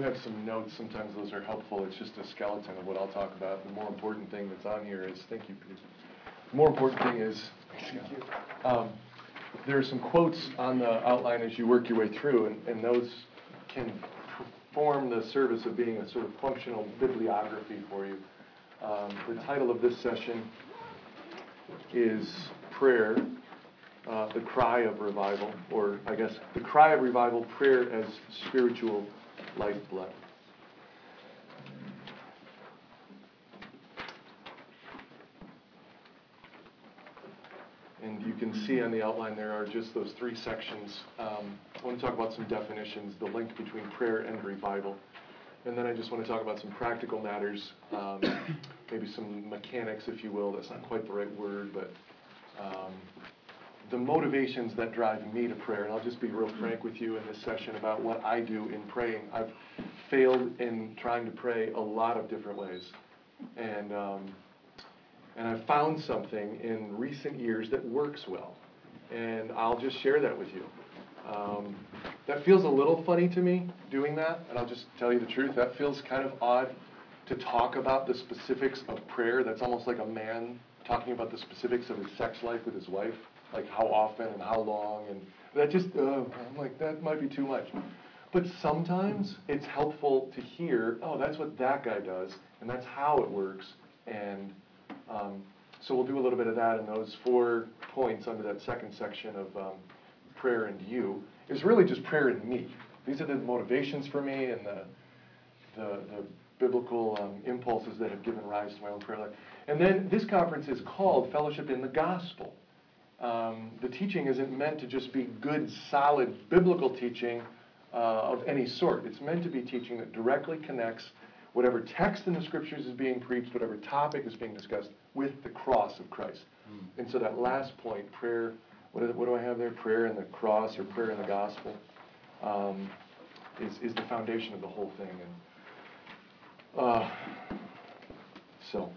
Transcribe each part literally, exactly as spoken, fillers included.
do have some notes. Sometimes those are helpful. It's just a skeleton of what I'll talk about. The more important thing that's on here is, thank you, Peter. The more important thing is, thank you. Um, there are some quotes on the outline as you work your way through, and, and those can perform the service of being a sort of functional bibliography for you. Um, the title of this session is Prayer, uh, the Cry of Revival, or I guess the Cry of Revival, Prayer as Spiritual Lifeblood. And you can see on the outline there are just those three sections. Um, I want to talk about some definitions, the link between prayer and revival. And then I just want to talk about some practical matters, um, maybe some mechanics, if you will. That's not quite the right word, but um, the motivations that drive me to prayer. And I'll just be real frank with you in this session about what I do in praying. I've failed in trying to pray a lot of different ways. And um, and I've found something in recent years that works well. And I'll just share that with you. Um, that feels a little funny to me, doing that, and I'll just tell you the truth. That feels kind of odd to talk about the specifics of prayer. That's almost like a man talking about the specifics of his sex life with his wife, like how often and how long, and that just, uh, I'm like, that might be too much. But sometimes it's helpful to hear, oh, that's what that guy does, and that's how it works, and um, so we'll do a little bit of that in those four points under that second section of um, prayer and you. Is really just prayer and me. These are the motivations for me and the the, the biblical um, impulses that have given rise to my own prayer life. And then this conference is called Fellowship in the Gospel. Um, the teaching isn't meant to just be good, solid, biblical teaching uh, of any sort. It's meant to be teaching that directly connects whatever text in the Scriptures is being preached, whatever topic is being discussed, with the cross of Christ. Mm. And so that last point, prayer, What, is, what do I have there? Prayer and the cross, or prayer and the gospel, um, is, is the foundation of the whole thing. And, uh, so,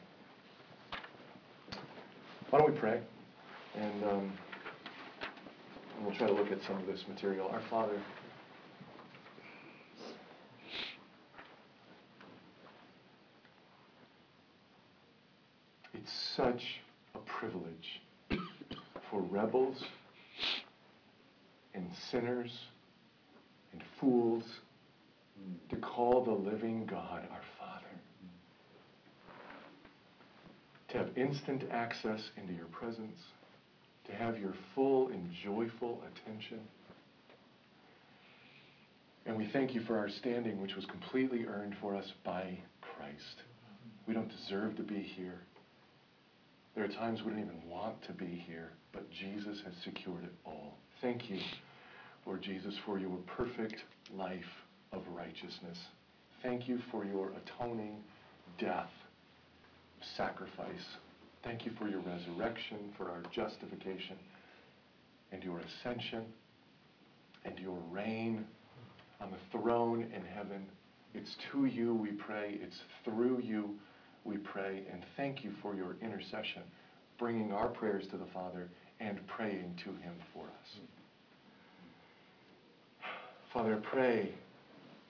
why don't we pray? And, um, and we'll try to look at some of this material. Our Father, it's such a privilege for rebels and sinners and fools to call the living God our Father, to have instant access into your presence, to have your full and joyful attention. And we thank you for our standing, which was completely earned for us by Christ. We don't deserve to be here. There are times we don't even want to be here, but Jesus has secured it all. Thank you, Lord Jesus, for your perfect life of righteousness. Thank you for your atoning death, sacrifice. Thank you for your resurrection, for our justification, and your ascension, and your reign on the throne in heaven. It's to you we pray. It's through you we pray, and thank you for your intercession, bringing our prayers to the Father and praying to him for us. Father, I pray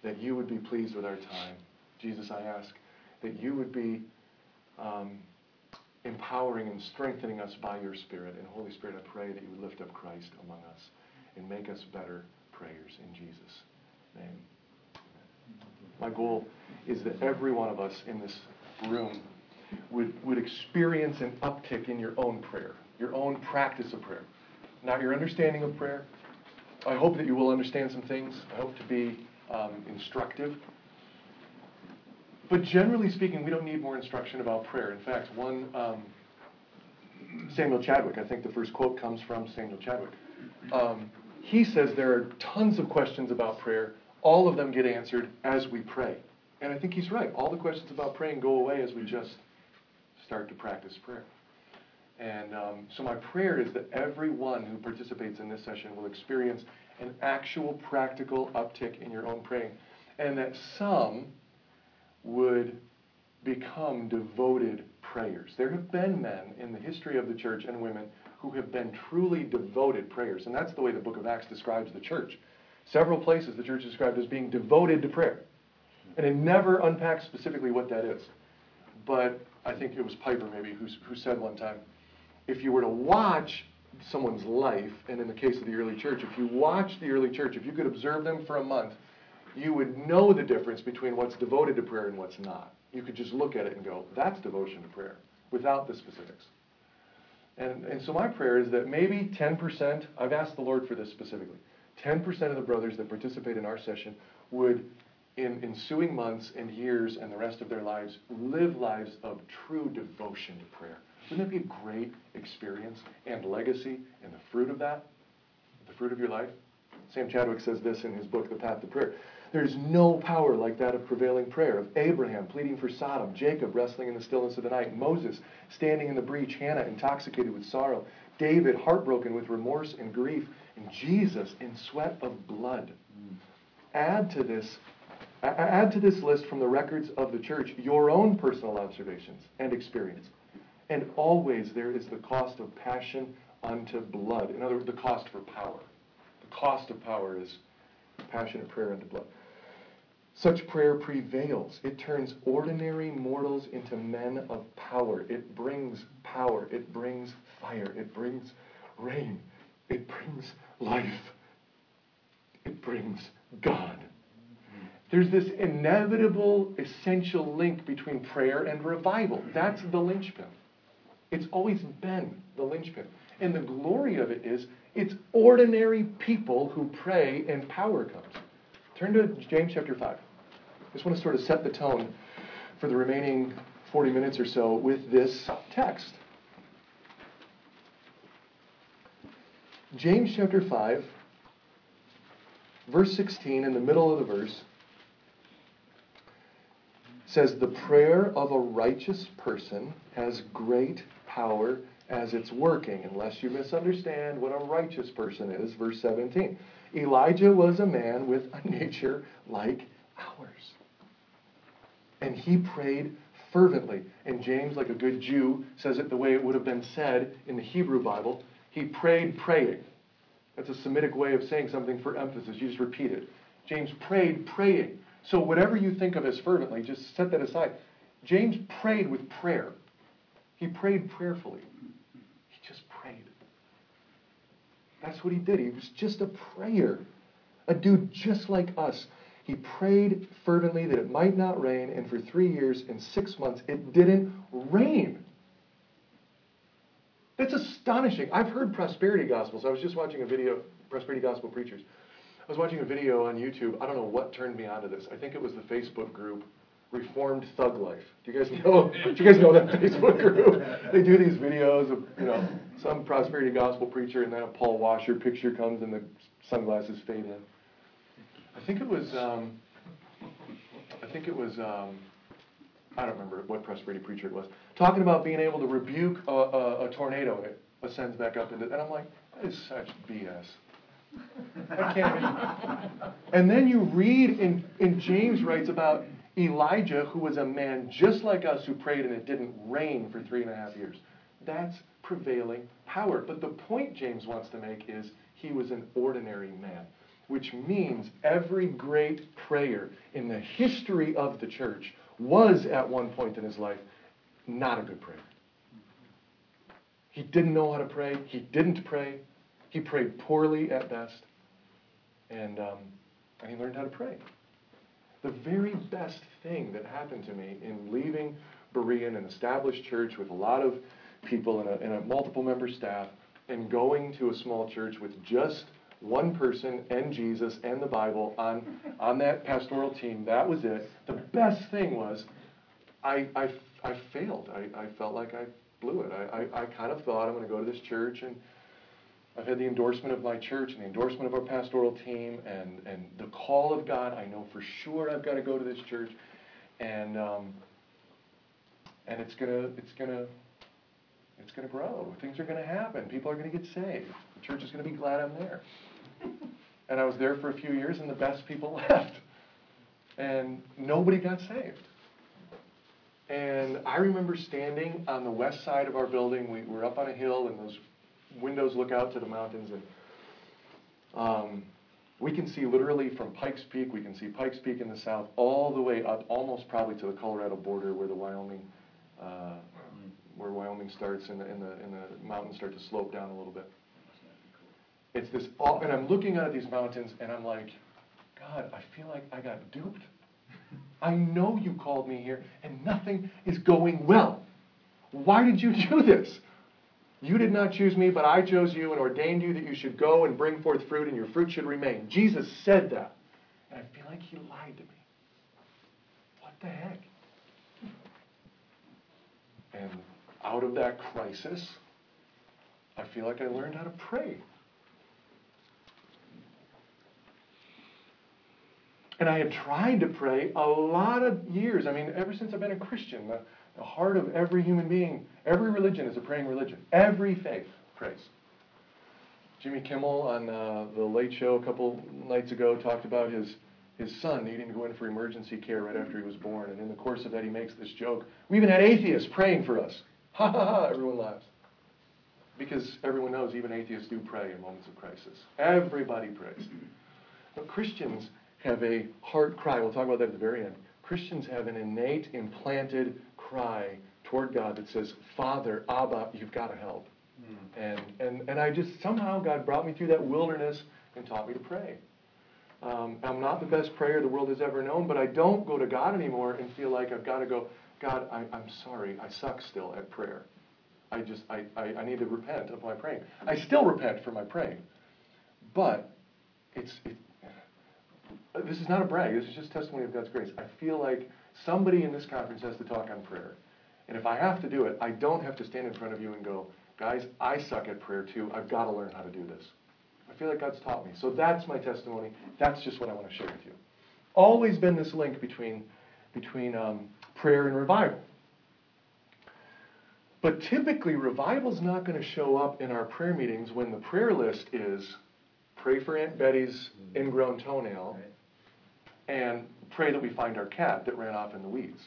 that you would be pleased with our time. Jesus, I ask that you would be um, empowering and strengthening us by your Spirit. And Holy Spirit, I pray that you would lift up Christ among us and make us better prayers in Jesus' name. Amen. My goal is that every one of us in this room would, would experience an uptick in your own prayer, your own practice of prayer, not your understanding of prayer. I hope that you will understand some things. I hope to be um, instructive. But generally speaking, we don't need more instruction about prayer. In fact, one, um, Samuel Chadwick, I think the first quote comes from Samuel Chadwick. Um, he says there are tons of questions about prayer. All of them get answered as we pray. And I think he's right. All the questions about praying go away as we just start to practice prayer. And um, so my prayer is that everyone who participates in this session will experience an actual practical uptick in your own praying. And that some would become devoted prayers. There have been men in the history of the church and women who have been truly devoted prayers. And that's the way the book of Acts describes the church. Several places the church is described as being devoted to prayer. And it never unpacks specifically what that is. But I think it was Piper, maybe, who, who said one time, if you were to watch someone's life, and in the case of the early church, if you watch the early church, if you could observe them for a month, you would know the difference between what's devoted to prayer and what's not. You could just look at it and go, that's devotion to prayer, without the specifics. And, and so my prayer is that maybe ten percent, I've asked the Lord for this specifically, ten percent of the brothers that participate in our session would, in ensuing months and years and the rest of their lives, live lives of true devotion to prayer. Wouldn't that be a great experience and legacy and the fruit of that, the fruit of your life? Sam Chadwick says this in his book, The Path to Prayer. There's no power like that of prevailing prayer, of Abraham pleading for Sodom, Jacob wrestling in the stillness of the night, Moses standing in the breach, Hannah intoxicated with sorrow, David heartbroken with remorse and grief, and Jesus in sweat of blood. Add to this, add to this list from the records of the church your own personal observations and experience. And always there is the cost of passion unto blood. In other words, the cost for power. The cost of power is passionate prayer unto blood. Such prayer prevails. It turns ordinary mortals into men of power. It brings power. It brings fire. It brings rain. It brings life. It brings God. There's this inevitable, essential link between prayer and revival. That's the linchpin. It's always been the linchpin. And the glory of it is, it's ordinary people who pray and power comes. Turn to James chapter five. I just want to sort of set the tone for the remaining forty minutes or so with this text. James chapter five, verse sixteen, in the middle of the verse, says, the prayer of a righteous person has great power as it's working, unless you misunderstand what a righteous person is. Verse seventeen, Elijah was a man with a nature like ours. And he prayed fervently. And James, like a good Jew, says it the way it would have been said in the Hebrew Bible. He prayed praying. That's a Semitic way of saying something for emphasis. You just repeat it. James prayed praying. So whatever you think of as fervently, just set that aside. James prayed with prayer. He prayed prayerfully. Just prayed. That's what he did. He was just a prayer. A dude just like us. He prayed fervently that it might not rain, and for three years and six months it didn't rain. That's astonishing. I've heard prosperity gospels. I was just watching a video, prosperity gospel preachers. I was watching a video on YouTube. I don't know what turned me onto this. I think it was the Facebook group, Reformed Thug Life. Do you guys know? Do you guys know that Facebook group? They do these videos of, you know, some prosperity gospel preacher, and then a Paul Washer picture comes, and the sunglasses fade in. I think it was. Um, I think it was. Um, I don't remember what prosperity preacher it was. Talking about being able to rebuke a, a, a tornado, and it ascends back up into. And I'm like, that is such B S. That can't be. And then you read, and and James writes about Elijah, who was a man just like us, who prayed and it didn't rain for three and a half years. That's prevailing power. But the point James wants to make is he was an ordinary man, which means every great prayer in the history of the church was at one point in his life not a good prayer. He didn't know how to pray. He didn't pray. He prayed poorly at best. And, um, and he learned how to pray. The very best thing that happened to me in leaving Berean, an established church with a lot of people and a, and a multiple-member staff, and going to a small church with just one person and Jesus and the Bible on, on that pastoral team, that was it. The best thing was I, I, I failed. I, I felt like I blew it. I, I, I kind of thought, I'm going to go to this church, and I've had the endorsement of my church and the endorsement of our pastoral team and, and the call of God. I know for sure I've got to go to this church, and um, and it's gonna it's gonna it's gonna grow. Things are gonna happen. People are gonna get saved. The church is gonna be glad I'm there. And I was there for a few years, and the best people left, and nobody got saved. And I remember standing on the west side of our building. We were up on a hill, and those windows look out to the mountains, and um, We can see literally from Pikes Peak, we can see Pikes Peak in the south, all the way up almost probably to the Colorado border where the Wyoming, uh, where Wyoming starts and the, and, the, and the mountains start to slope down a little bit. It's this, and I'm looking out at these mountains and I'm like, God, I feel like I got duped. I know you called me here and nothing is going well. Why did you do this? You did not choose me, but I chose you and ordained you that you should go and bring forth fruit and your fruit should remain. Jesus said that. And I feel like he lied to me. What the heck? And out of that crisis, I feel like I learned how to pray. And I had tried to pray a lot of years. I mean, ever since I've been a Christian, the, the heart of every human being, every religion is a praying religion. Every faith prays. Jimmy Kimmel on uh, The Late Show a couple nights ago talked about his, his son needing to go in for emergency care right after he was born. And in the course of that, he makes this joke. We even had atheists praying for us. Ha ha ha, everyone laughs. Because everyone knows even atheists do pray in moments of crisis. Everybody prays. But Christians have a heart cry. We'll talk about that at the very end. Christians have an innate, implanted cry toward God that says, Father, Abba, you've got to help. Mm. And, and and I just, somehow God brought me through that wilderness and taught me to pray. Um, I'm not the best prayer the world has ever known, but I don't go to God anymore and feel like I've got to go, God, I, I'm sorry, I suck still at prayer. I just, I, I, I need to repent of my praying. I still repent for my praying. But it's, it's this is not a brag. This is just testimony of God's grace. I feel like somebody in this conference has to talk on prayer. And if I have to do it, I don't have to stand in front of you and go, guys, I suck at prayer too. I've got to learn how to do this. I feel like God's taught me. So that's my testimony. That's just what I want to share with you. Always been this link between, between um, prayer and revival. But typically, revival's not going to show up in our prayer meetings when the prayer list is pray for Aunt Betty's ingrown toenail, and pray that we find our cat that ran off in the weeds.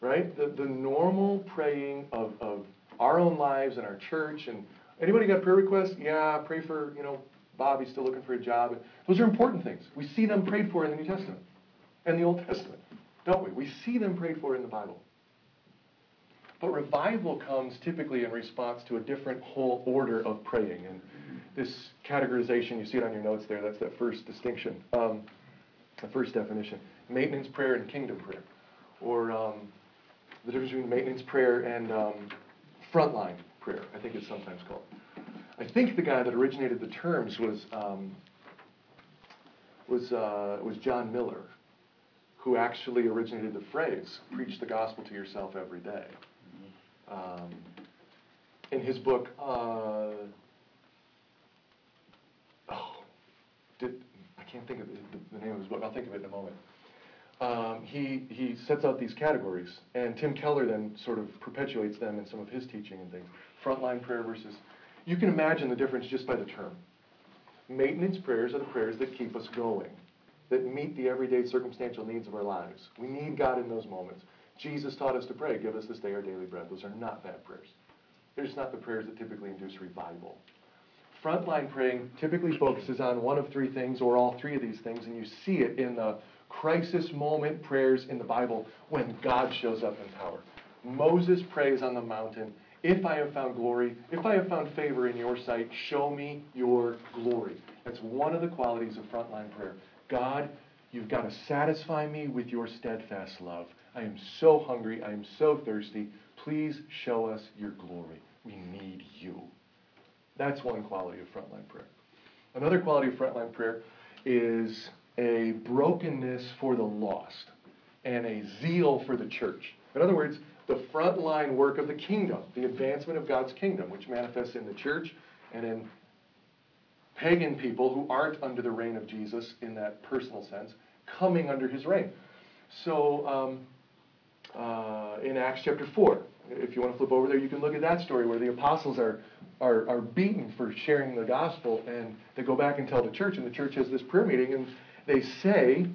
Right? The, the normal praying of, of our own lives and our church. And anybody got prayer requests? Yeah, pray for, you know, Bob, he's still looking for a job. Those are important things. We see them prayed for in the New Testament and the Old Testament, don't we? We see them prayed for in the Bible. But revival comes typically in response to a different whole order of praying. And this categorization, you see it on your notes there, that's that first distinction. Um, The first definition, maintenance prayer and kingdom prayer. Or um, the difference between maintenance prayer and um, frontline prayer, I think it's sometimes called. I think the guy that originated the terms was um, was uh, was John Miller, who actually originated the phrase, preach the gospel to yourself every day. Um, in his book, uh, oh, did... I can't think of the name of his book. I'll think of it in a moment. Um, he he sets out these categories, and Tim Keller then sort of perpetuates them in some of his teaching and things. Frontline prayer versus... You can imagine the difference just by the term. Maintenance prayers are the prayers that keep us going, that meet the everyday circumstantial needs of our lives. We need God in those moments. Jesus taught us to pray, give us this day our daily bread. Those are not bad prayers. They're just not the prayers that typically induce revival. Frontline praying typically focuses on one of three things or all three of these things, and you see it in the crisis moment prayers in the Bible when God shows up in power. Moses prays on the mountain, if I have found glory, if I have found favor in your sight, show me your glory. That's one of the qualities of frontline prayer. God, you've got to satisfy me with your steadfast love. I am so hungry. I am so thirsty. Please show us your glory. We need you. That's one quality of frontline prayer. Another quality of frontline prayer is a brokenness for the lost and a zeal for the church. In other words, the frontline work of the kingdom, the advancement of God's kingdom, which manifests in the church and in pagan people who aren't under the reign of Jesus in that personal sense, coming under his reign. So um, uh, in Acts chapter four, if you want to flip over there, you can look at that story where the apostles are Are, are beaten for sharing the gospel, and they go back and tell the church, and the church has this prayer meeting, and they say,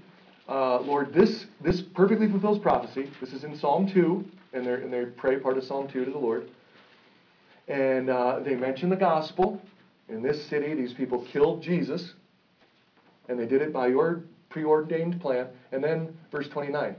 uh, Lord, this this perfectly fulfills prophecy. This is in Psalm two, and, and they pray part of Psalm two to the Lord. And uh, they mention the gospel. In this city, these people killed Jesus. And they did it by your preordained plan. And then, verse twenty-nine,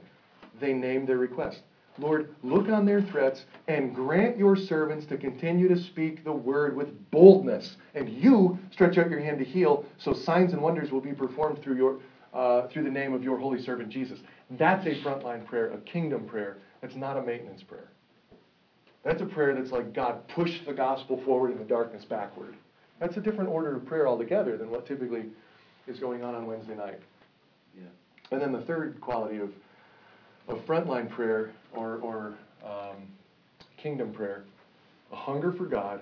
they named their request. Lord, look on their threats and grant your servants to continue to speak the word with boldness. And you stretch out your hand to heal, so signs and wonders will be performed through your uh, through the name of your holy servant Jesus. That's a frontline prayer, a kingdom prayer. That's not a maintenance prayer. That's a prayer that's like God pushed the gospel forward and the darkness backward. That's a different order of prayer altogether than what typically is going on on Wednesday night. Yeah. And then the third quality of of frontline prayer or, or um, kingdom prayer, a hunger for God,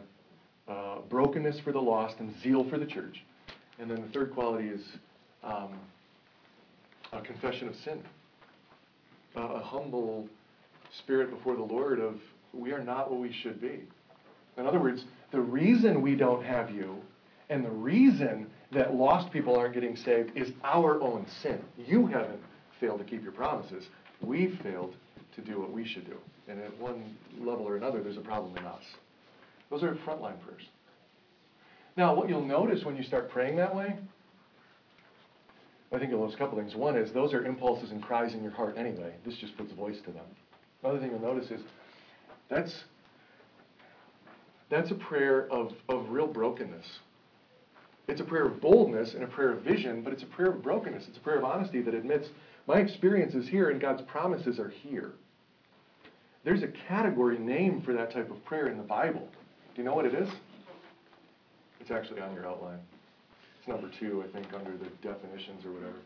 uh, brokenness for the lost, and zeal for the church. And then the third quality is um, a confession of sin, uh, a humble spirit before the Lord of we are not what we should be. In other words, the reason we don't have you and the reason that lost people aren't getting saved is our own sin. You haven't failed to keep your promises. We've failed to do what we should do. And at one level or another, there's a problem in us. Those are frontline prayers. Now, what you'll notice when you start praying that way, I think you'll notice a couple things. One is those are impulses and cries in your heart anyway. This just puts voice to them. Another thing you'll notice is that's that's a prayer of, of real brokenness. It's a prayer of boldness and a prayer of vision, but it's a prayer of brokenness. It's a prayer of honesty that admits my experience is here and God's promises are here. There's a category name for that type of prayer in the Bible. Do you know what it is? It's actually on your outline. It's number two, I think, under the definitions or whatever.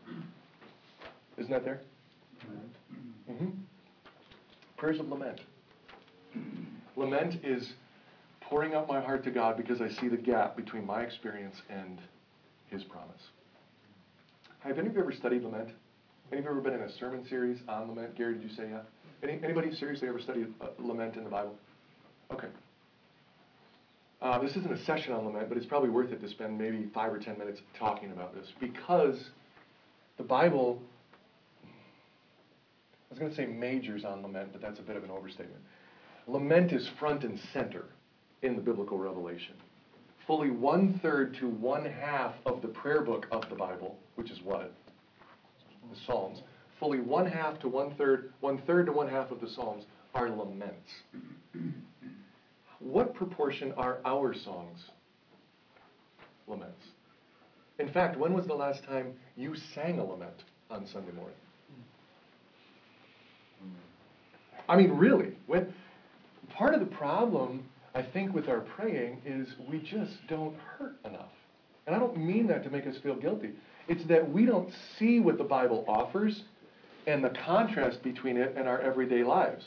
Isn't that there? Mm-hmm. Prayers of lament. Lament is pouring out my heart to God because I see the gap between my experience and His promise. Have any of you ever studied lament? Any of you ever been in a sermon series on lament? Gary, did you say yeah? Any, anybody seriously ever studied uh, lament in the Bible? Okay. Uh, this isn't a session on lament, but it's probably worth it to spend maybe five or ten minutes talking about this because the Bible, I was going to say majors on lament, but that's a bit of an overstatement. Lament is front and center in the biblical revelation. Fully one-third to one-half of the prayer book of the Bible, which is what? The Psalms, fully one half to one third, one third to one half of the Psalms are laments. What proportion are our songs? Laments. In fact, when was the last time you sang a lament on Sunday morning? I mean, really. When, part of the problem, I think, with our praying is we just don't hurt enough. And I don't mean that to make us feel guilty. It's that we don't see what the Bible offers and the contrast between it and our everyday lives.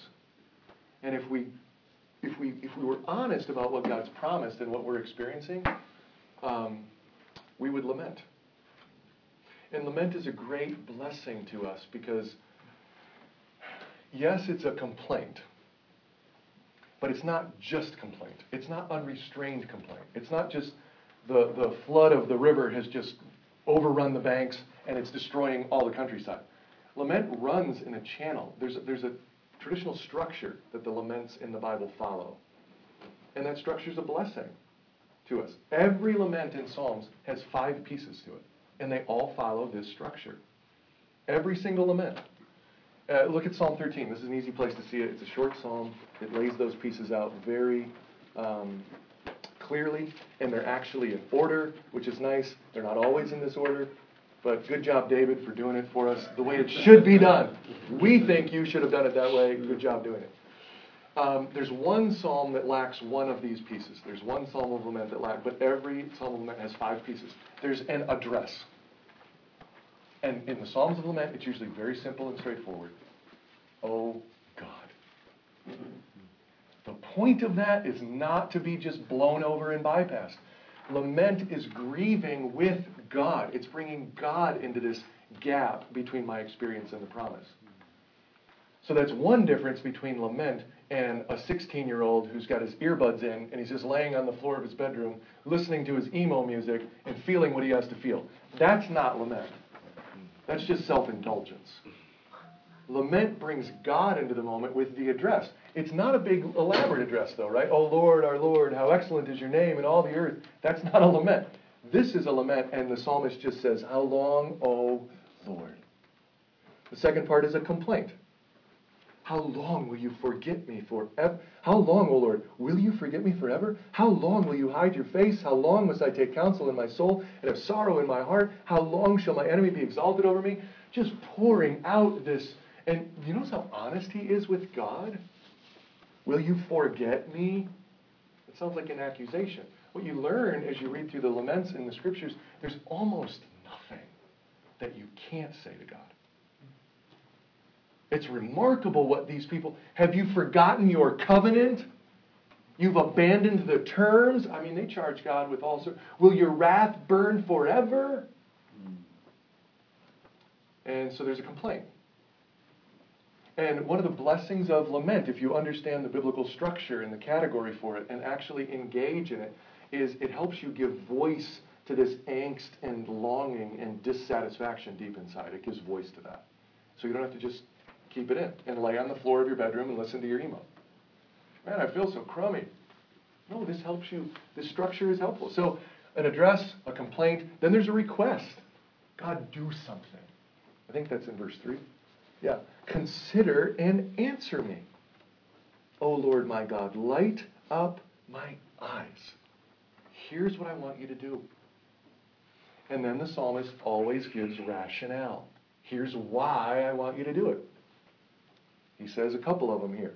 And if we if we, if we were honest about what God's promised and what we're experiencing, um, we would lament. And lament is a great blessing to us because, yes, it's a complaint. But it's not just complaint. It's not unrestrained complaint. It's not just the, the flood of the river has just overrun the banks, and it's destroying all the countryside. Lament runs in a channel. There's a, there's a traditional structure that the laments in the Bible follow. And that structure is a blessing to us. Every lament in Psalms has five pieces to it, and they all follow this structure. Every single lament. Uh, look at Psalm thirteen. This is an easy place to see it. It's a short psalm. It lays those pieces out very um, clearly, and they're actually in order, which is nice. They're not always in this order, but good job, David, for doing it for us the way it should be done. We think you should have done it that way. Good job doing it. Um, there's one psalm that lacks one of these pieces. There's one psalm of lament that lacks, but every psalm of lament has five pieces. There's an address. And in the Psalms of Lament, it's usually very simple and straightforward. Oh, God. The point of that is not to be just blown over and bypassed. Lament is grieving with God. It's bringing God into this gap between my experience and the promise. So that's one difference between lament and a sixteen-year-old who's got his earbuds in and he's just laying on the floor of his bedroom listening to his emo music and feeling what he has to feel. That's not lament. That's just self-indulgence. Lament brings God into the moment with the address. It's not a big, elaborate address, though, right? Oh, Lord, our Lord, how excellent is your name in all the earth. That's not a lament. This is a lament, and the psalmist just says, how long, O Lord? The second part is a complaint. How long will you forget me forever? How long, O Lord, will you forget me forever? How long will you hide your face? How long must I take counsel in my soul and have sorrow in my heart? How long shall my enemy be exalted over me? Just pouring out this. And you notice how honest he is with God? Will you forget me? It sounds like an accusation. What you learn as you read through the laments in the scriptures, there's almost nothing that you can't say to God. It's remarkable what these people, have you forgotten your covenant? You've abandoned the terms? I mean, they charge God with all sorts. Will your wrath burn forever? And so there's a complaint. And one of the blessings of lament, if you understand the biblical structure and the category for it and actually engage in it, is it helps you give voice to this angst and longing and dissatisfaction deep inside. It gives voice to that. So you don't have to just keep it in and lay on the floor of your bedroom and listen to your emo. Man, I feel so crummy. No, this helps you. This structure is helpful. So an address, a complaint, then there's a request. God, do something. I think that's in verse three. Yeah. Consider and answer me. O Lord my God, light up my eyes. Here's what I want you to do. And then the psalmist always gives rationale. Here's why I want you to do it. He says a couple of them here.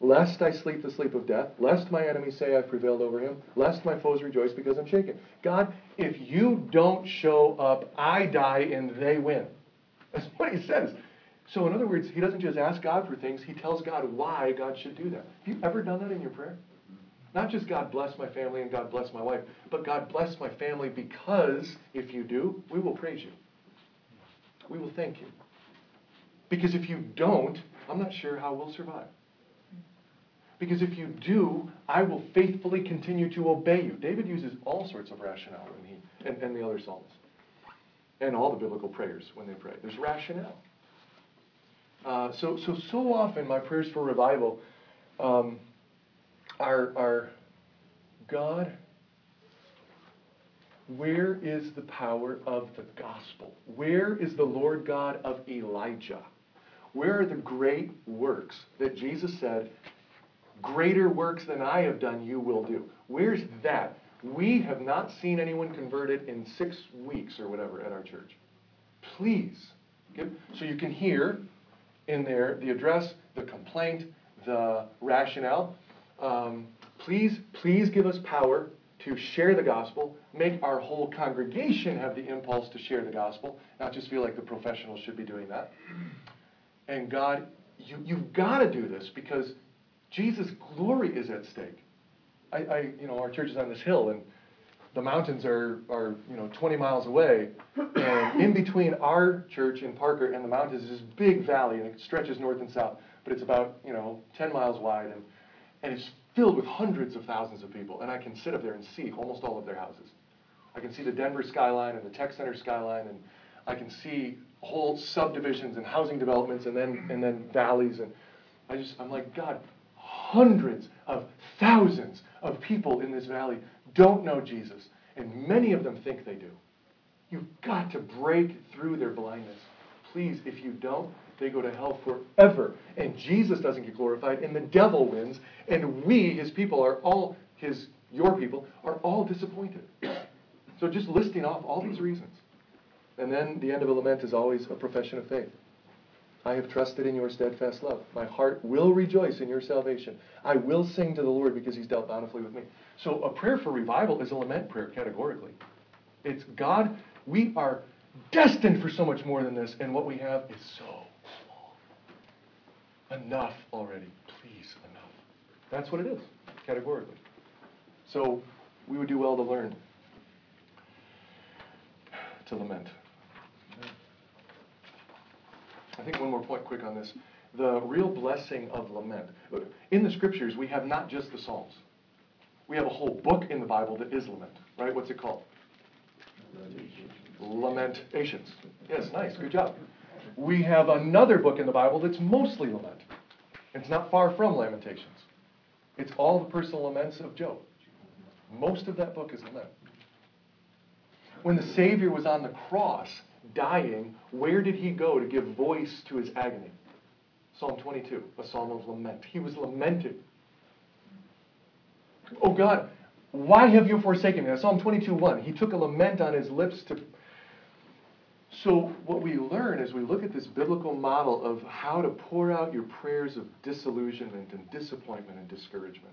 Lest I sleep the sleep of death, lest my enemies say I've prevailed over him, lest my foes rejoice because I'm shaken. God, if you don't show up, I die and they win. That's what he says. So in other words, he doesn't just ask God for things, he tells God why God should do that. Have you ever done that in your prayer? Not just God bless my family and God bless my wife, but God bless my family because if you do, we will praise you. We will thank you. Because if you don't, I'm not sure how we'll survive. Because if you do, I will faithfully continue to obey you. David uses all sorts of rationale when he, and, and the other psalmists. And all the biblical prayers when they pray. There's rationale. Uh, so, so, so often my prayers for revival um, are, are, God, where is the power of the gospel? Where is the Lord God of Elijah? Where are the great works that Jesus said, greater works than I have done you will do? Where's that? We have not seen anyone converted in six weeks or whatever at our church. Please. Okay? So you can hear in there the address, the complaint, the rationale. Um, please, please give us power to share the gospel, make our whole congregation have the impulse to share the gospel, not just feel like the professionals should be doing that. And God, you, you've got to do this because Jesus' glory is at stake. I, I, you know, our church is on this hill, and the mountains are, are you know, twenty miles away. And in between our church in Parker and the mountains is this big valley, and it stretches north and south. But it's about, you know, ten miles wide, and, and it's filled with hundreds of thousands of people. And I can sit up there and see almost all of their houses. I can see the Denver skyline and the Tech Center skyline, and I can see whole subdivisions and housing developments, and then and then valleys. And I just, I'm like, God, hundreds of thousands of people in this valley don't know Jesus, and many of them think they do. You've got to break through their blindness. Please, if you don't, they go to hell forever, and Jesus doesn't get glorified, and the devil wins, and we, his people, are all, his, your people, are all disappointed. So just listing off all these reasons. And then the end of a lament is always a profession of faith. I have trusted in your steadfast love. My heart will rejoice in your salvation. I will sing to the Lord because he's dealt bountifully with me. So a prayer for revival is a lament prayer, categorically. It's, God, we are destined for so much more than this, and what we have is so small. Enough already. Please, enough. That's what it is, categorically. So we would do well to learn to lament. I think one more point quick on this. The real blessing of lament. In the scriptures, we have not just the Psalms. We have a whole book in the Bible that is lament, right? What's it called? Lamentations. Yes, nice. Good job. We have another book in the Bible that's mostly lament. It's not far from Lamentations. It's all the personal laments of Job. Most of that book is lament. When the Savior was on the cross, dying, where did he go to give voice to his agony? Psalm twenty-two, a psalm of lament. He was lamenting. Oh God, why have you forsaken me? That's Psalm twenty-two, one. He took a lament on his lips to... So what we learn as we look at this biblical model of how to pour out your prayers of disillusionment and disappointment and discouragement,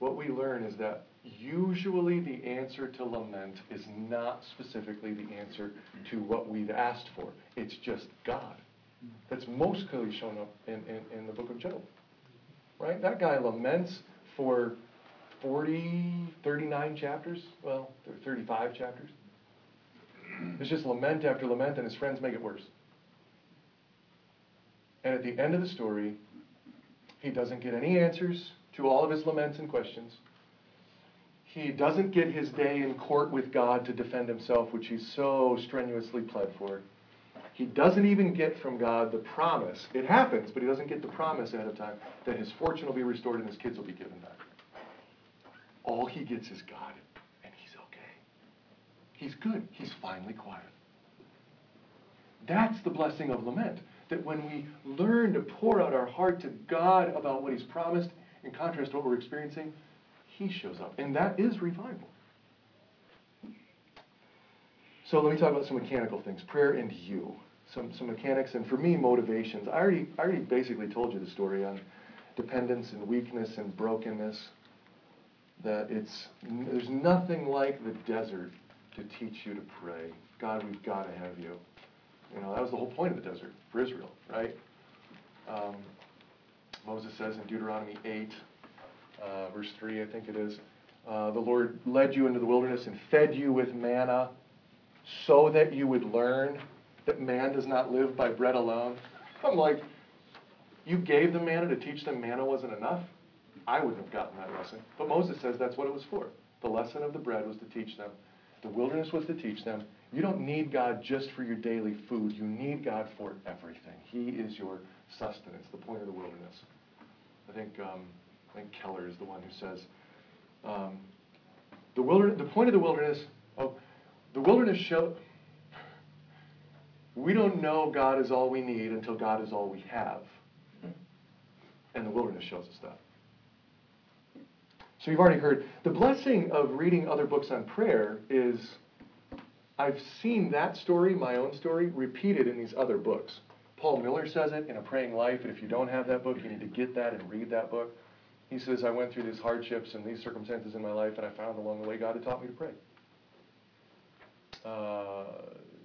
what we learn is that usually the answer to lament is not specifically the answer to what we've asked for. It's just God. That's most clearly shown up in, in, in the book of Job. Right? That guy laments for forty, thirty-nine chapters. Well, thirty-five chapters. It's just lament after lament, and his friends make it worse. And at the end of the story, he doesn't get any answers to all of his laments and questions. He doesn't get his day in court with God to defend himself, which he so strenuously pled for. He doesn't even get from God the promise. It happens, but he doesn't get the promise ahead of time that his fortune will be restored and his kids will be given back. All he gets is God. He's good. He's finally quiet. That's the blessing of lament, that when we learn to pour out our heart to God about what he's promised, in contrast to what we're experiencing, he shows up. And that is revival. So let me talk about some mechanical things. Prayer and you. Some some mechanics, and for me, motivations. I already, I already basically told you the story on dependence and weakness and brokenness, that it's there's nothing like the desert to teach you to pray. God, we've got to have you. You know, that was the whole point of the desert for Israel, right? Um, Moses says in Deuteronomy eight, uh, verse three, I think it is, uh, the Lord led you into the wilderness and fed you with manna so that you would learn that man does not live by bread alone. I'm like, you gave them manna to teach them manna wasn't enough? I wouldn't have gotten that lesson. But Moses says that's what it was for. The lesson of the bread was to teach them. The wilderness was to teach them, you don't need God just for your daily food. You need God for everything. He is your sustenance, the point of the wilderness. I think um, I think Keller is the one who says, um, the wilderness. The point of the wilderness, oh, the wilderness show. We don't know God is all we need until God is all we have. And the wilderness shows us that. So you've already heard, the blessing of reading other books on prayer is, I've seen that story, my own story, repeated in these other books. Paul Miller says it in A Praying Life, and if you don't have that book, you need to get that and read that book. He says, I went through these hardships and these circumstances in my life, and I found along the way God had taught me to pray. Uh,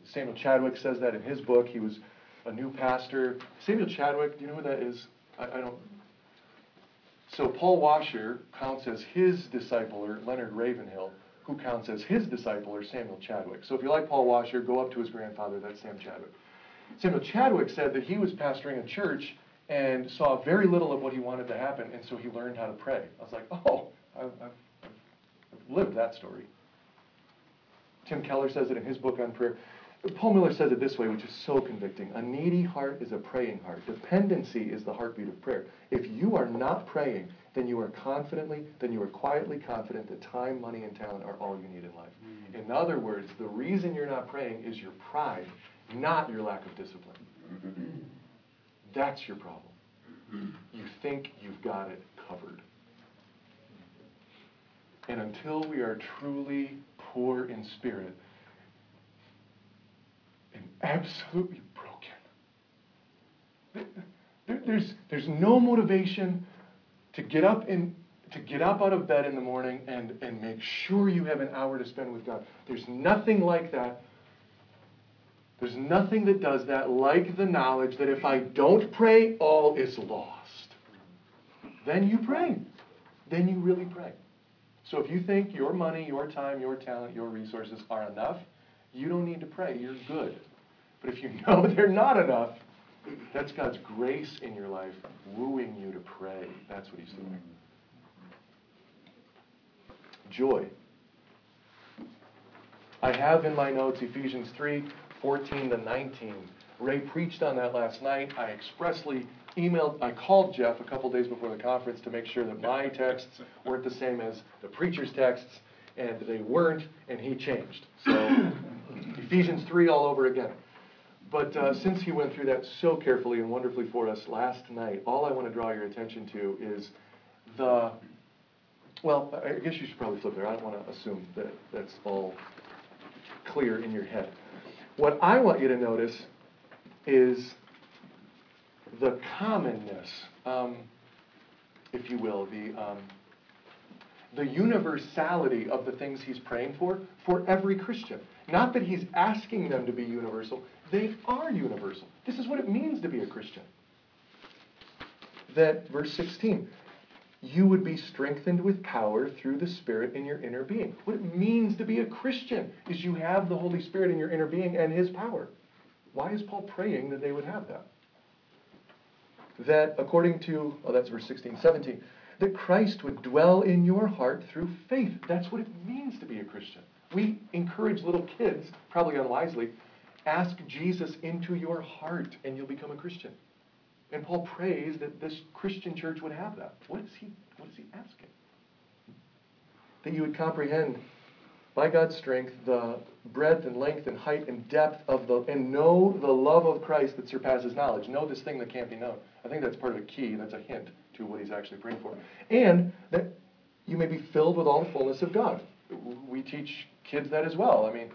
Samuel Chadwick says that in his book. He was a new pastor. Samuel Chadwick, do you know who that is? I, I don't... So Paul Washer counts as his discipler, Leonard Ravenhill, who counts as his discipler, Samuel Chadwick. So if you like Paul Washer, go up to his grandfather, that's Sam Chadwick. Samuel Chadwick said that he was pastoring a church and saw very little of what he wanted to happen, and so he learned how to pray. I was like, oh, I've, I've lived that story. Tim Keller says it in his book on prayer. Paul Miller says it this way, which is so convicting. A needy heart is a praying heart. Dependency is the heartbeat of prayer. If you are not praying, then you are confidently, then you are quietly confident that time, money, and talent are all you need in life. Mm. In other words, the reason you're not praying is your pride, not your lack of discipline. That's your problem. You think you've got it covered. And until we are truly poor in spirit, absolutely broken. There, there's, there's no motivation to get up in to get up out of bed in the morning and, and make sure you have an hour to spend with God. There's nothing like that. There's nothing that does that like the knowledge that if I don't pray, all is lost. Then you pray. Then you really pray. So if you think your money, your time, your talent, your resources are enough, you don't need to pray. You're good. But if you know they're not enough, that's God's grace in your life wooing you to pray. That's what he's doing. Joy. I have in my notes Ephesians three, fourteen to nineteen. Ray preached on that last night. I expressly emailed, I called Jeff a couple days before the conference to make sure that my texts weren't the same as the preacher's texts. and they weren't, and he changed. So Ephesians three all over again. But uh, since he went through that so carefully and wonderfully for us last night, all I want to draw your attention to is the, well, I guess you should probably flip there. I don't want to assume that that's all clear in your head. What I want you to notice is the commonness, um, if you will, the, um, the universality of the things he's praying for, for every Christian. Not that he's asking them to be universal. They are universal. This is what it means to be a Christian. That, verse sixteen, you would be strengthened with power through the Spirit in your inner being. What it means to be a Christian is you have the Holy Spirit in your inner being and his power. Why is Paul praying that they would have that? That according to, oh, that's verse sixteen, seventeen, that Christ would dwell in your heart through faith. That's what it means to be a Christian. We encourage little kids, probably unwisely, ask Jesus into your heart and you'll become a Christian. And Paul prays that this Christian church would have that. What is he, what is he asking? That you would comprehend, by God's strength, the breadth and length and height and depth of the, and know the love of Christ that surpasses knowledge. Know this thing that can't be known. I think that's part of a key. That's a hint to what he's actually praying for. And that you may be filled with all the fullness of God. We teach kids that as well. I mean,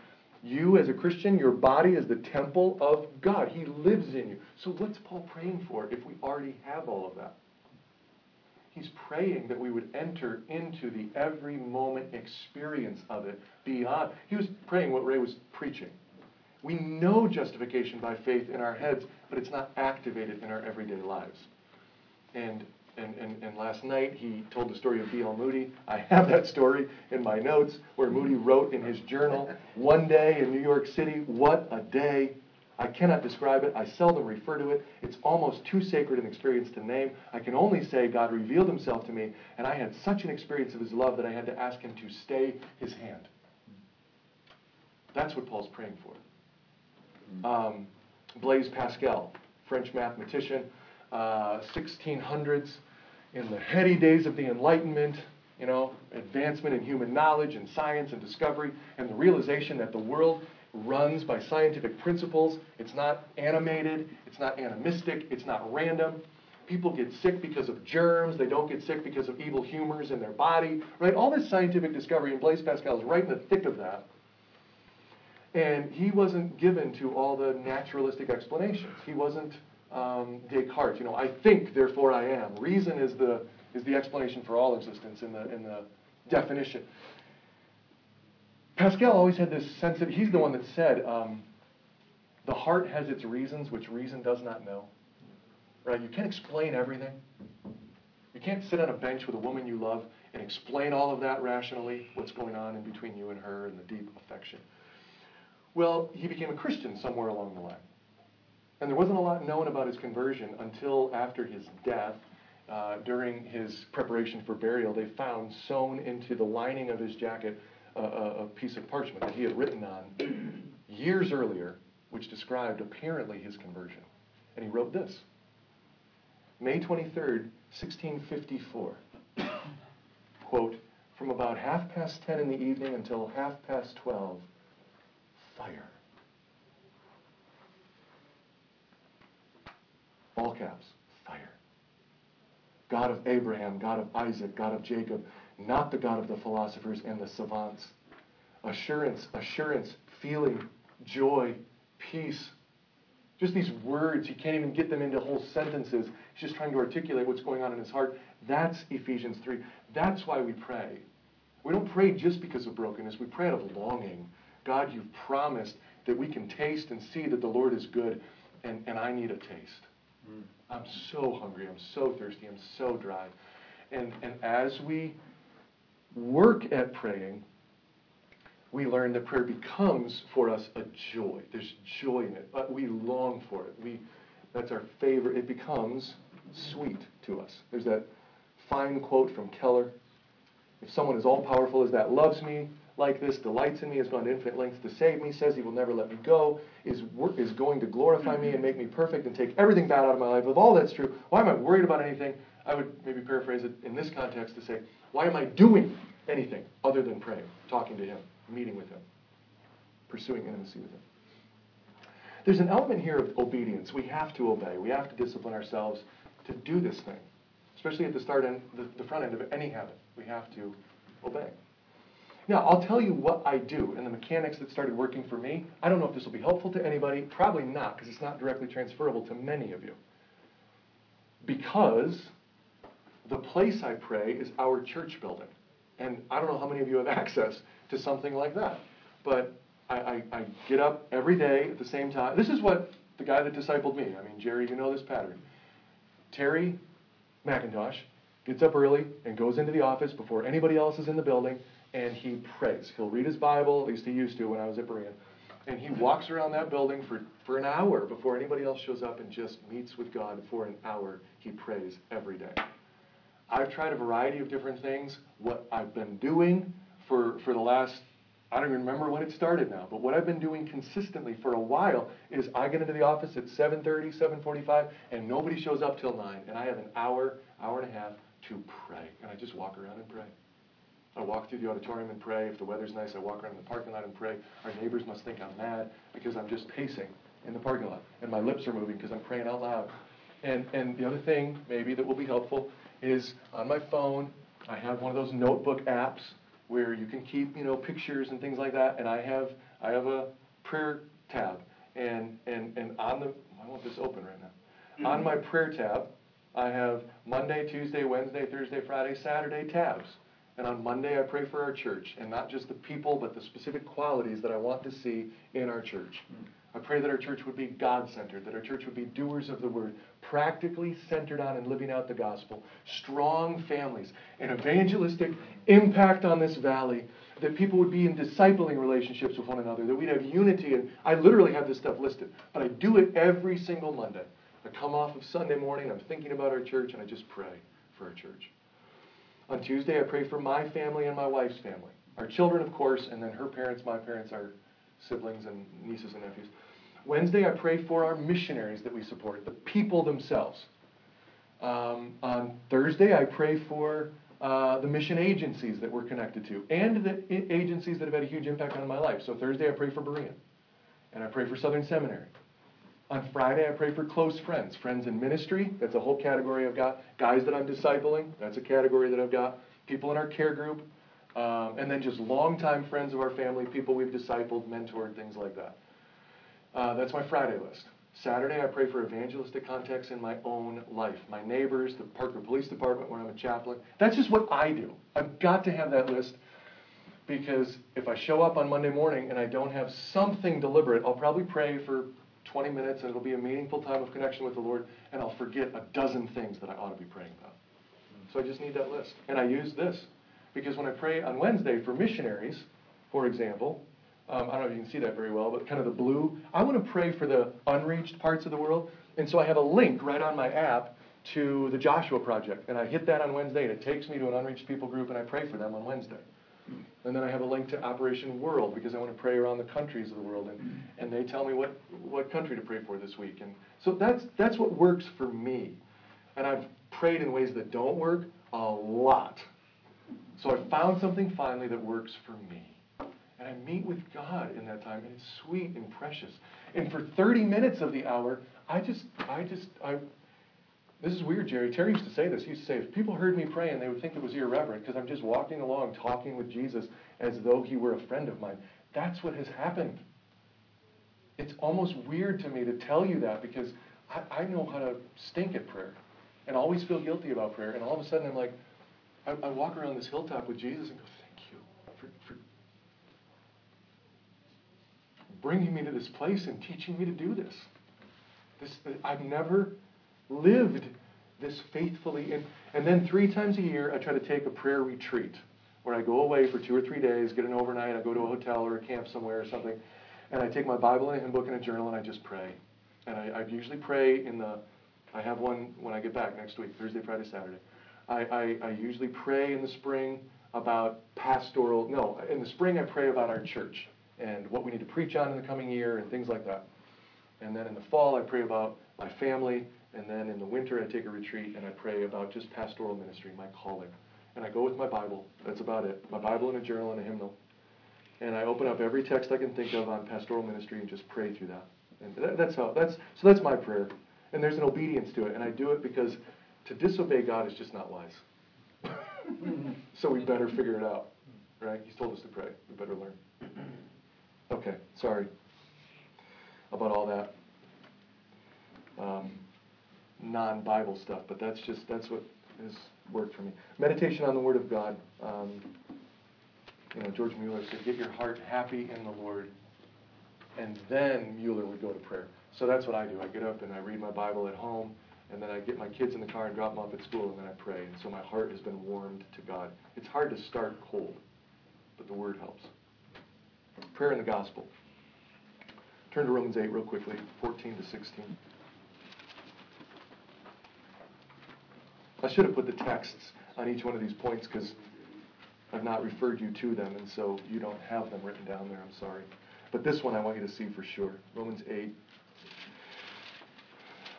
you as a Christian, your body is the temple of God. He lives in you. So what's Paul praying for if we already have all of that? He's praying that we would enter into the every moment experience of it beyond. He was praying what Ray was preaching. We know justification by faith in our heads, but it's not activated in our everyday lives. And And, and, and last night he told the story of D L Moody. I have that story in my notes where Moody wrote in his journal, one day in New York City, what a day. I cannot describe it. I seldom refer to it. It's almost too sacred an experience to name. I can only say God revealed himself to me, and I had such an experience of his love that I had to ask him to stay his hand. That's what Paul's praying for. Um, Blaise Pascal, French mathematician, Uh, sixteen hundreds, in the heady days of the Enlightenment, you know, advancement in human knowledge and science and discovery, and the realization that the world runs by scientific principles. It's not animated, it's not animistic, it's not random. People get sick because of germs, they don't get sick because of evil humors in their body, right? All this scientific discovery, and Blaise Pascal is right in the thick of that. And he wasn't given to all the naturalistic explanations. He wasn't Um, Descartes, you know, I think, therefore I am. Reason is the is the explanation for all existence in the in the definition. Pascal always had this sense that he's the one that said, um, the heart has its reasons which reason does not know. Right? You can't explain everything. You can't sit on a bench with a woman you love and explain all of that rationally, what's going on in between you and her and the deep affection. Well, he became a Christian somewhere along the line. And there wasn't a lot known about his conversion until after his death. Uh, during his preparation for burial, they found sewn into the lining of his jacket uh, a, a piece of parchment that he had written on years earlier, which described apparently his conversion. And he wrote this, May twenty-third, sixteen fifty-four, quote, from about half past ten in the evening until half past twelve, fire. All caps, fire. God of Abraham, God of Isaac, God of Jacob, not the God of the philosophers and the savants. Assurance, assurance, feeling, joy, peace. Just these words, he can't even get them into whole sentences. He's just trying to articulate what's going on in his heart. That's Ephesians three. That's why we pray. We don't pray just because of brokenness. We pray out of longing. God, you've promised that we can taste and see that the Lord is good, and, and I need a taste. I'm so hungry, I'm so thirsty, I'm so dry. And, and as we work at praying, we learn that prayer becomes for us a joy. There's joy in it, but we long for it. We, that's our favorite. It becomes sweet to us. There's that fine quote from Keller. If someone as all-powerful as that loves me, like this, delights in me, has gone to infinite lengths to save me, says he will never let me go, is wor- is going to glorify me and make me perfect and take everything bad out of my life. If all that's true, why am I worried about anything? I would maybe paraphrase it in this context to say, why am I doing anything other than praying, talking to him, meeting with him, pursuing intimacy with him. There's an element here of obedience. We have to obey. We have to discipline ourselves to do this thing, especially at the start end, the, the front end of any habit. We have to obey. Now, I'll tell you what I do and the mechanics that started working for me. I don't know if this will be helpful to anybody. Probably not, because it's not directly transferable to many of you. Because the place I pray is our church building. And I don't know how many of you have access to something like that. But I, I, I get up every day at the same time. This is what the guy that discipled me, I mean, Jerry, you know this pattern. Terry McIntosh gets up early and goes into the office before anybody else is in the building, and he prays. He'll read his Bible, at least he used to when I was at Berean, and he walks around that building for, for an hour before anybody else shows up and just meets with God for an hour. He prays every day. I've tried a variety of different things. What I've been doing for, for the last, I don't even remember when it started now, but what I've been doing consistently for a while is I get into the office at seven thirty, seven forty-five, and nobody shows up till nine, and I have an hour, hour and a half to pray, and I just walk around and pray. I walk through the auditorium and pray. If the weather's nice, I walk around in the parking lot and pray. Our neighbors must think I'm mad because I'm just pacing in the parking lot, and my lips are moving because I'm praying out loud. And, and the other thing maybe that will be helpful is on my phone, I have one of those notebook apps where you can keep, you know, pictures and things like that. And I have I have a prayer tab, and and and on the I want this open right now. On my prayer tab, I have Monday, Tuesday, Wednesday, Thursday, Friday, Saturday tabs. And on Monday, I pray for our church, and not just the people, but the specific qualities that I want to see in our church. I pray that our church would be God-centered, that our church would be doers of the word, practically centered on and living out the gospel, strong families, an evangelistic impact on this valley, that people would be in discipling relationships with one another, that we'd have unity. And I literally have this stuff listed, but I do it every single Monday. I come off of Sunday morning, I'm thinking about our church, and I just pray for our church. On Tuesday, I pray for my family and my wife's family. Our children, of course, and then her parents, my parents, our siblings and nieces and nephews. Wednesday, I pray for our missionaries that we support, the people themselves. Um, on Thursday, I pray for uh, the mission agencies that we're connected to and the agencies that have had a huge impact on my life. So Thursday, I pray for Berean, and I pray for Southern Seminary. On Friday, I pray for close friends, friends in ministry. That's a whole category I've got. Guys that I'm discipling, that's a category that I've got. People in our care group, um, and then just longtime friends of our family, people we've discipled, mentored, things like that. Uh, that's my Friday list. Saturday, I pray for evangelistic contexts in my own life, my neighbors, the Parker Police Department when I'm a chaplain. That's just what I do. I've got to have that list, because if I show up on Monday morning and I don't have something deliberate, I'll probably pray for twenty minutes, and it'll be a meaningful time of connection with the Lord, and I'll forget a dozen things that I ought to be praying about. So I just need that list. And I use this, because when I pray on Wednesday for missionaries, for example, um, I don't know if you can see that very well, but kind of the blue, I want to pray for the unreached parts of the world, and so I have a link right on my app to the Joshua Project, and I hit that on Wednesday, and it takes me to an unreached people group, and I pray for them on Wednesday. And then I have a link to Operation World, because I want to pray around the countries of the world, and, and they tell me what, what country to pray for this week. And so that's that's what works for me. And I've prayed in ways that don't work a lot. So I found something finally that works for me. And I meet with God in that time, and it's sweet and precious. And for thirty minutes of the hour, I just, I just, I... This is weird, Jerry. Terry used to say this. He used to say, if people heard me praying, they would think it was irreverent, because I'm just walking along talking with Jesus as though he were a friend of mine. That's what has happened. It's almost weird to me to tell you that, because I, I know how to stink at prayer and always feel guilty about prayer. And all of a sudden I'm like, I, I walk around this hilltop with Jesus and go, thank you for, for bringing me to this place and teaching me to do this. This I've never... lived this faithfully. And, and then three times a year, I try to take a prayer retreat where I go away for two or three days, get an overnight, I go to a hotel or a camp somewhere or something, and I take my Bible and a hymn book and a journal, and I just pray. And I, I usually pray in the, I have one when I get back next week, Thursday, Friday, Saturday. I, I, I usually pray in the spring about pastoral, no, in the spring I pray about our church and what we need to preach on in the coming year and things like that. And then in the fall, I pray about my family. And then in the winter, I take a retreat and I pray about just pastoral ministry, my calling, and I go with my Bible. That's about it. My Bible and a journal and a hymnal. And I open up every text I can think of on pastoral ministry and just pray through that. And that, that's how, that's, so that's my prayer. And there's an obedience to it. And I do it because to disobey God is just not wise. So we better figure it out, right? He's told us to pray. We better learn. Okay, sorry about all that um, non-Bible stuff, but that's just, that's what has worked for me. Meditation on the Word of God. Um, you know, George Mueller said, get your heart happy in the Lord. And then Mueller would go to prayer. So that's what I do. I get up and I read my Bible at home, and then I get my kids in the car and drop them off at school, and then I pray. And so my heart has been warmed to God. It's hard to start cold, but the Word helps. Prayer in the Gospel. Turn to Romans eight real quickly, fourteen to sixteen. I should have put the texts on each one of these points because I've not referred you to them, and so you don't have them written down there. I'm sorry. But this one I want you to see for sure. Romans eight.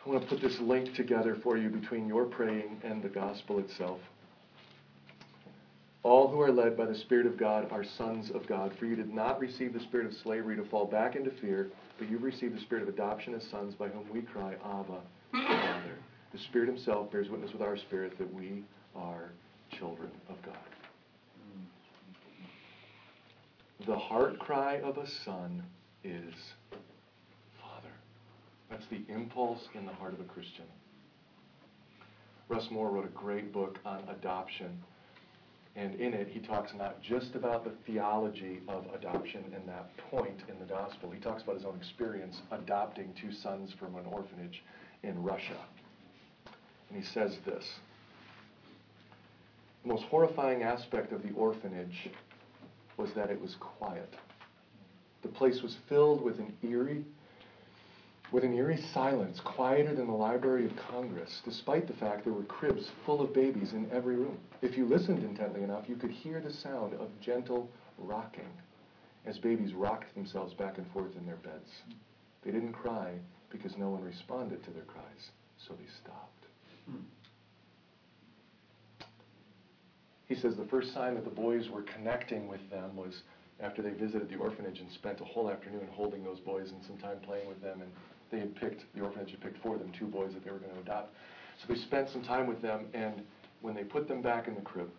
I want to put this link together for you between your praying and the gospel itself. All who are led by the Spirit of God are sons of God. For you did not receive the spirit of slavery to fall back into fear, but you received the spirit of adoption as sons, by whom we cry, Abba, Father. The Spirit himself bears witness with our spirit that we are children of God. The heart cry of a son is Father. That's the impulse in the heart of a Christian. Russ Moore wrote a great book on adoption. And in it, he talks not just about the theology of adoption and that point in the gospel. He talks about his own experience adopting two sons from an orphanage in Russia. And he says this. The most horrifying aspect of the orphanage was that it was quiet. The place was filled with an eerie, with an eerie silence, quieter than the Library of Congress, despite the fact there were cribs full of babies in every room. If you listened intently enough, you could hear the sound of gentle rocking as babies rocked themselves back and forth in their beds. They didn't cry because no one responded to their cries, so they stopped. He says the first sign that the boys were connecting with them was after they visited the orphanage and spent a whole afternoon holding those boys and some time playing with them. And they had picked, the orphanage had picked for them two boys that they were going to adopt. So they spent some time with them, and when they put them back in the crib,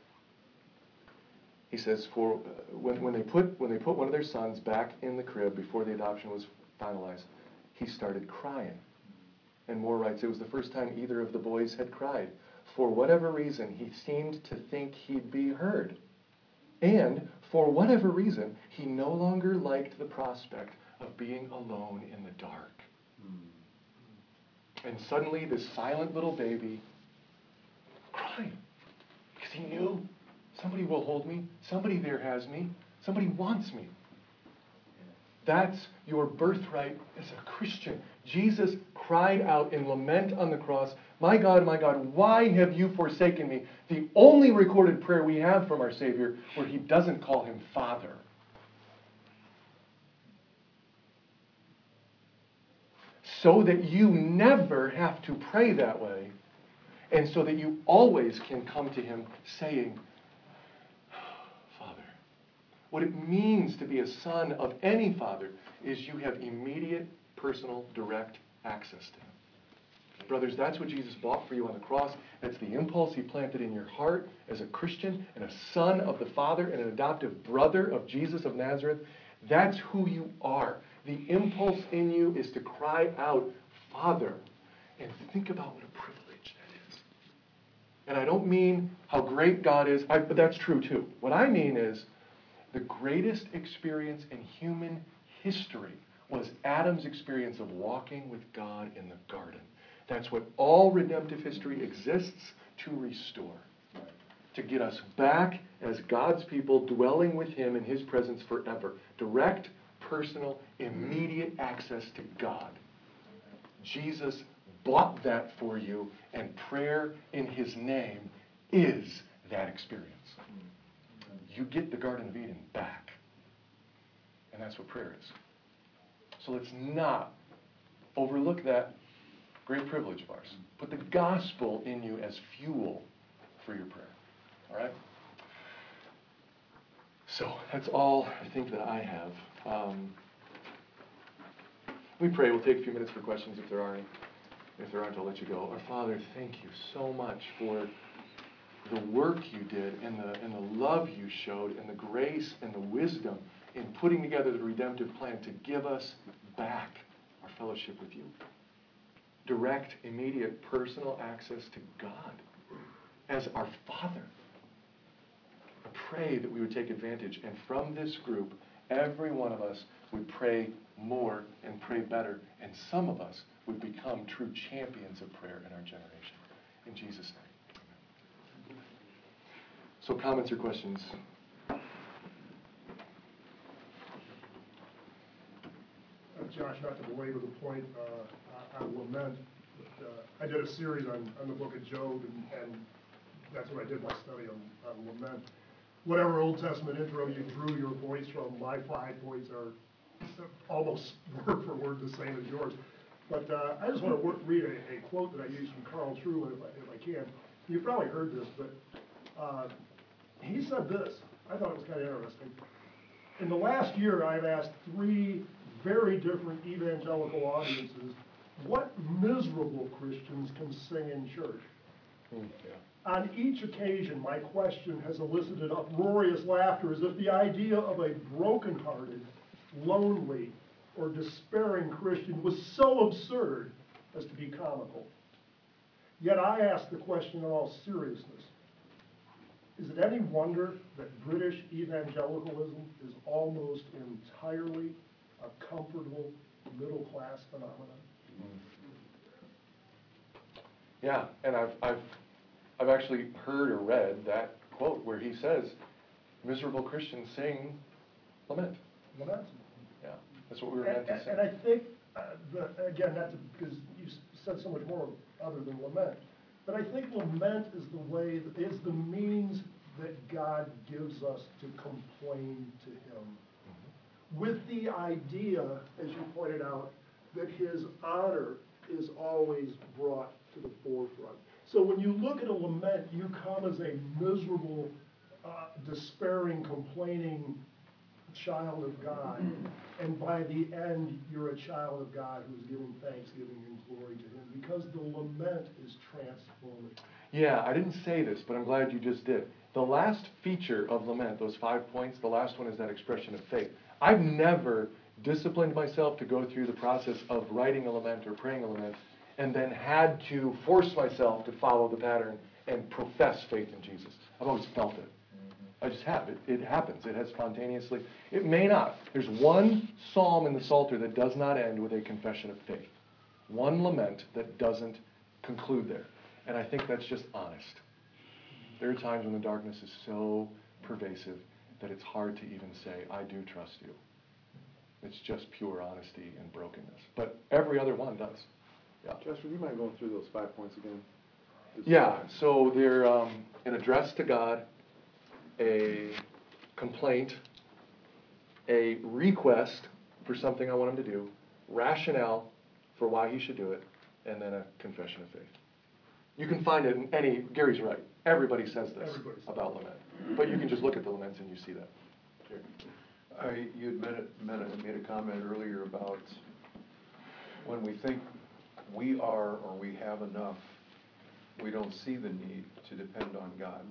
he says, for uh, when, when they put when they put one of their sons back in the crib before the adoption was finalized, he started crying. And Moore writes, it was the first time either of the boys had cried. For whatever reason, he seemed to think he'd be heard. And for whatever reason, he no longer liked the prospect of being alone in the dark. And suddenly, this silent little baby crying. Because he knew, somebody will hold me, somebody there has me, somebody wants me. That's your birthright as a Christian. Jesus cried out in lament on the cross, my God, my God, why have you forsaken me? The only recorded prayer we have from our Savior where he doesn't call him Father. So that you never have to pray that way, and so that you always can come to him saying, Father. What it means to be a son of any father is you have immediate, personal, direct access to him. Brothers, that's what Jesus bought for you on the cross. That's the impulse he planted in your heart as a Christian and a son of the Father and an adoptive brother of Jesus of Nazareth. That's who you are. The impulse in you is to cry out, Father. And think about what a privilege that is. And I don't mean how great God is, I, but that's true too. What I mean is the greatest experience in human history was Adam's experience of walking with God in the garden. That's what all redemptive history exists to restore. To get us back as God's people, dwelling with him in his presence forever. Direct, personal, immediate access to God. Jesus bought that for you, and prayer in his name is that experience. You get the Garden of Eden back. And that's what prayer is. So let's not overlook that great privilege of ours. Put the gospel in you as fuel for your prayer. All right? So that's all I think that I have. Um, we pray. We'll take a few minutes for questions if there are any. If there aren't, I'll let you go. Our Father, thank you so much for the work you did and the, and the love you showed and the grace and the wisdom in putting together the redemptive plan to give us back our fellowship with you. Direct, immediate, personal access to God as our Father. I pray that we would take advantage, and from this group, every one of us would pray more and pray better, and some of us would become true champions of prayer in our generation. In Jesus' name, amen. So comments or questions? Josh, not to belabor the point, uh, I, I lament, but, uh, I did a series on, on the Book of Job, and, and that's what I did my study on, on lament. Whatever Old Testament intro you drew your voice from, my five points are almost word for word the same as yours. But uh, I just want to work, read a, a quote that I used from Carl Truman, if I, if I can. You've probably heard this, but uh, he said this. I thought it was kind of interesting. In the last year, I've asked three very different evangelical audiences what miserable Christians can sing in church. Mm, yeah. On each occasion, my question has elicited uproarious laughter, as if the idea of a brokenhearted, lonely, or despairing Christian was so absurd as to be comical. Yet I ask the question in all seriousness, is it any wonder that British evangelicalism is almost entirely a comfortable middle-class phenomenon? Yeah, and I've, I've, I've actually heard or read that quote where he says, miserable Christians sing lament. Lament. Yeah, that's what we were and, meant to and, sing. And I think, uh, the, again, not to, because you said so much more other than lament, but I think lament is the way, is the means that God gives us to complain to him, with the idea, as you pointed out, that his honor is always brought to the forefront. So when you look at a lament, you come as a miserable, uh, despairing, complaining child of God, and by the end, you're a child of God who's giving thanksgiving and glory to him, because the lament is transformative. Yeah, I didn't say this, but I'm glad you just did. The last feature of lament, those five points, the last one is that expression of faith. I've never disciplined myself to go through the process of writing a lament or praying a lament and then had to force myself to follow the pattern and profess faith in Jesus. I've always felt it. I just have. It, it happens. It has spontaneously. It may not. There's one psalm in the Psalter that does not end with a confession of faith. One lament that doesn't conclude there. And I think that's just honest. There are times when the darkness is so pervasive that it's hard to even say, I do trust you. It's just pure honesty and brokenness. But every other one does. Yeah. Josh, would you mind going through those five points again? There's yeah, so they're um, an address to God, a complaint, a request for something I want him to do, rationale for why he should do it, and then a confession of faith. You can find it in any, Gary's right, everybody says this everybody says about lament. But you can just look at the laments and you see that. I, you had made a, made, a, made a comment earlier about when we think we are or we have enough, we don't see the need to depend on God.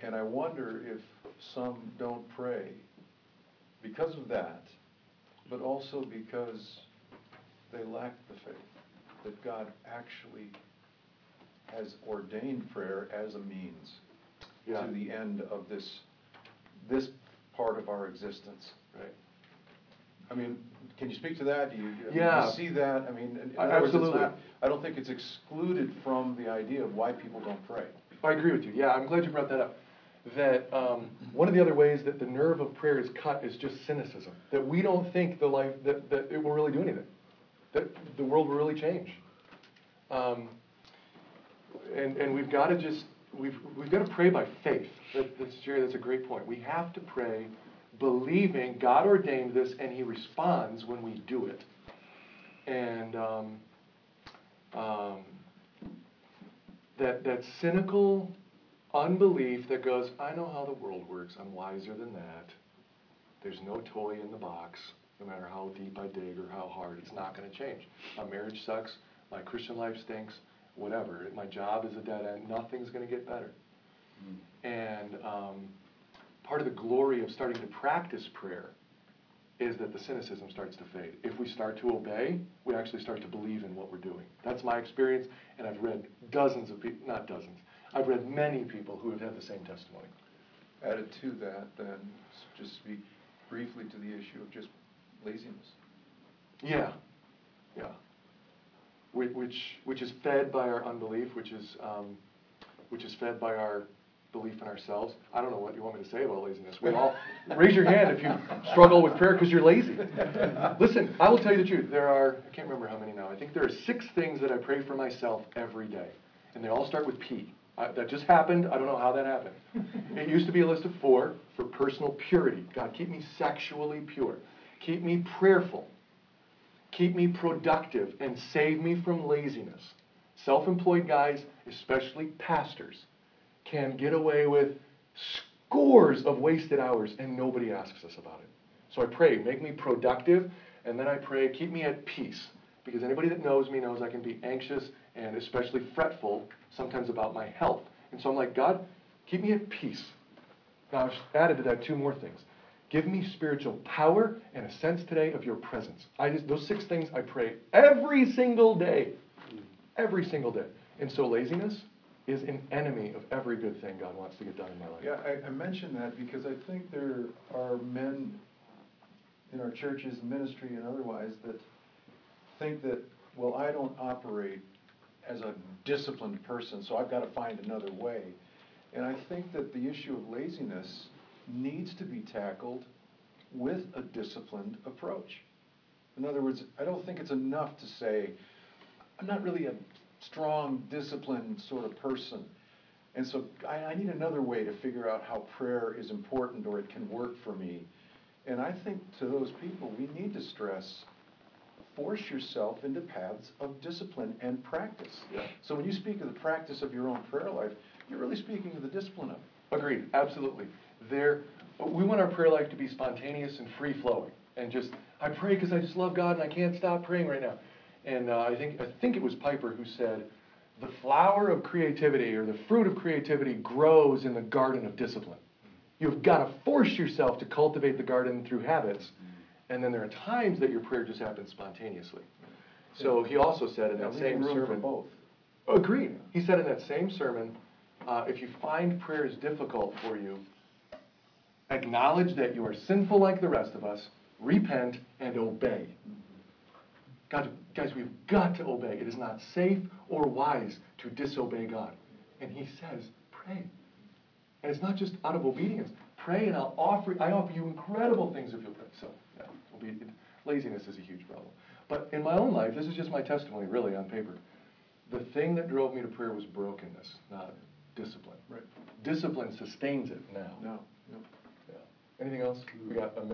And I wonder if some don't pray because of that, but also because they lack the faith that God actually has ordained prayer as a means. Yeah. To the end of this this part of our existence, right? I mean, can you speak to that? Do you, yeah. you see that? I mean, in, in absolutely. Words, not, I don't think it's excluded from the idea of why people don't pray. I agree with you. Yeah, I'm glad you brought that up. That um, one of the other ways that the nerve of prayer is cut is just cynicism. That we don't think the life that, that it will really do anything. That the world will really change. Um, and and we've got to just. We've, we've got to pray by faith. That, that's, Jerry, that's a great point. We have to pray believing God ordained this and he responds when we do it. And um, um, that, that cynical Unbelief that goes, I know how the world works. I'm wiser than that. There's no toy in the box. No matter how deep I dig or how hard, it's not going to change. My marriage sucks. My Christian life stinks. Whatever. My job is a dead end. Nothing's going to get better. Mm-hmm. And um, part of the glory of starting to practice prayer is that the cynicism starts to fade. If we start to obey, we actually start to believe in what we're doing. That's my experience, and I've read dozens of people, not dozens, I've read many people who have had the same testimony. Added to that, then, just speak briefly to the issue of just laziness. Yeah, yeah. Which, which is fed by our unbelief, which is, um, which is fed by our belief in ourselves. I don't know what you want me to say about laziness. We all raise your hand if you struggle with prayer because you're lazy. Listen, I will tell you the truth. There are, I can't remember how many now. I think there are six things that I pray for myself every day. And they all start with P. I, that just happened. I don't know how that happened. It used to be a list of four for personal purity. God, keep me sexually pure. Keep me prayerful. Keep me productive and save me from laziness. Self-employed guys, especially pastors, can get away with scores of wasted hours and nobody asks us about it. So I pray, make me productive, and then I pray, keep me at peace. Because anybody that knows me knows I can be anxious and especially fretful sometimes about my health. And so I'm like, God, keep me at peace. Now I've added to that two more things. Give me spiritual power and a sense today of your presence. I just, those six things I pray every single day. Every single day. And so laziness is an enemy of every good thing God wants to get done in my life. Yeah, I, I mentioned that because I think there are men in our churches, ministry, and otherwise that think that, well, I don't operate as a disciplined person, so I've got to find another way. And I think that the issue of laziness needs to be tackled with a disciplined approach. In other words, I don't think it's enough to say, I'm not really a strong, disciplined sort of person. And so I, I need another way to figure out how prayer is important or it can work for me. And I think to those people, we need to stress, force yourself into paths of discipline and practice. Yeah. So when you speak of the practice of your own prayer life, you're really speaking of the discipline of it. Agreed, absolutely. There, we want our prayer life to be spontaneous and free-flowing. And just, I pray because I just love God and I can't stop praying right now. And uh, I think I think it was Piper who said, the flower of creativity or the fruit of creativity grows in the garden of discipline. You've got to force yourself to cultivate the garden through habits. And then there are times that your prayer just happens spontaneously. So he also said in that same sermon, both. Agreed. He said in that same sermon, uh, if you find prayer is difficult for you, acknowledge that you are sinful like the rest of us, repent, and obey. God, guys, we've got to obey. It is not safe or wise to disobey God. And he says, pray. And it's not just out of obedience. Pray and I'll offer, I offer you incredible things if you'll pray. So, yeah, laziness is a huge problem. But in my own life, this is just my testimony, really, on paper. The thing that drove me to prayer was brokenness, not discipline. Right. Discipline sustains it now. No. No. Yeah. Anything else? We got a minute.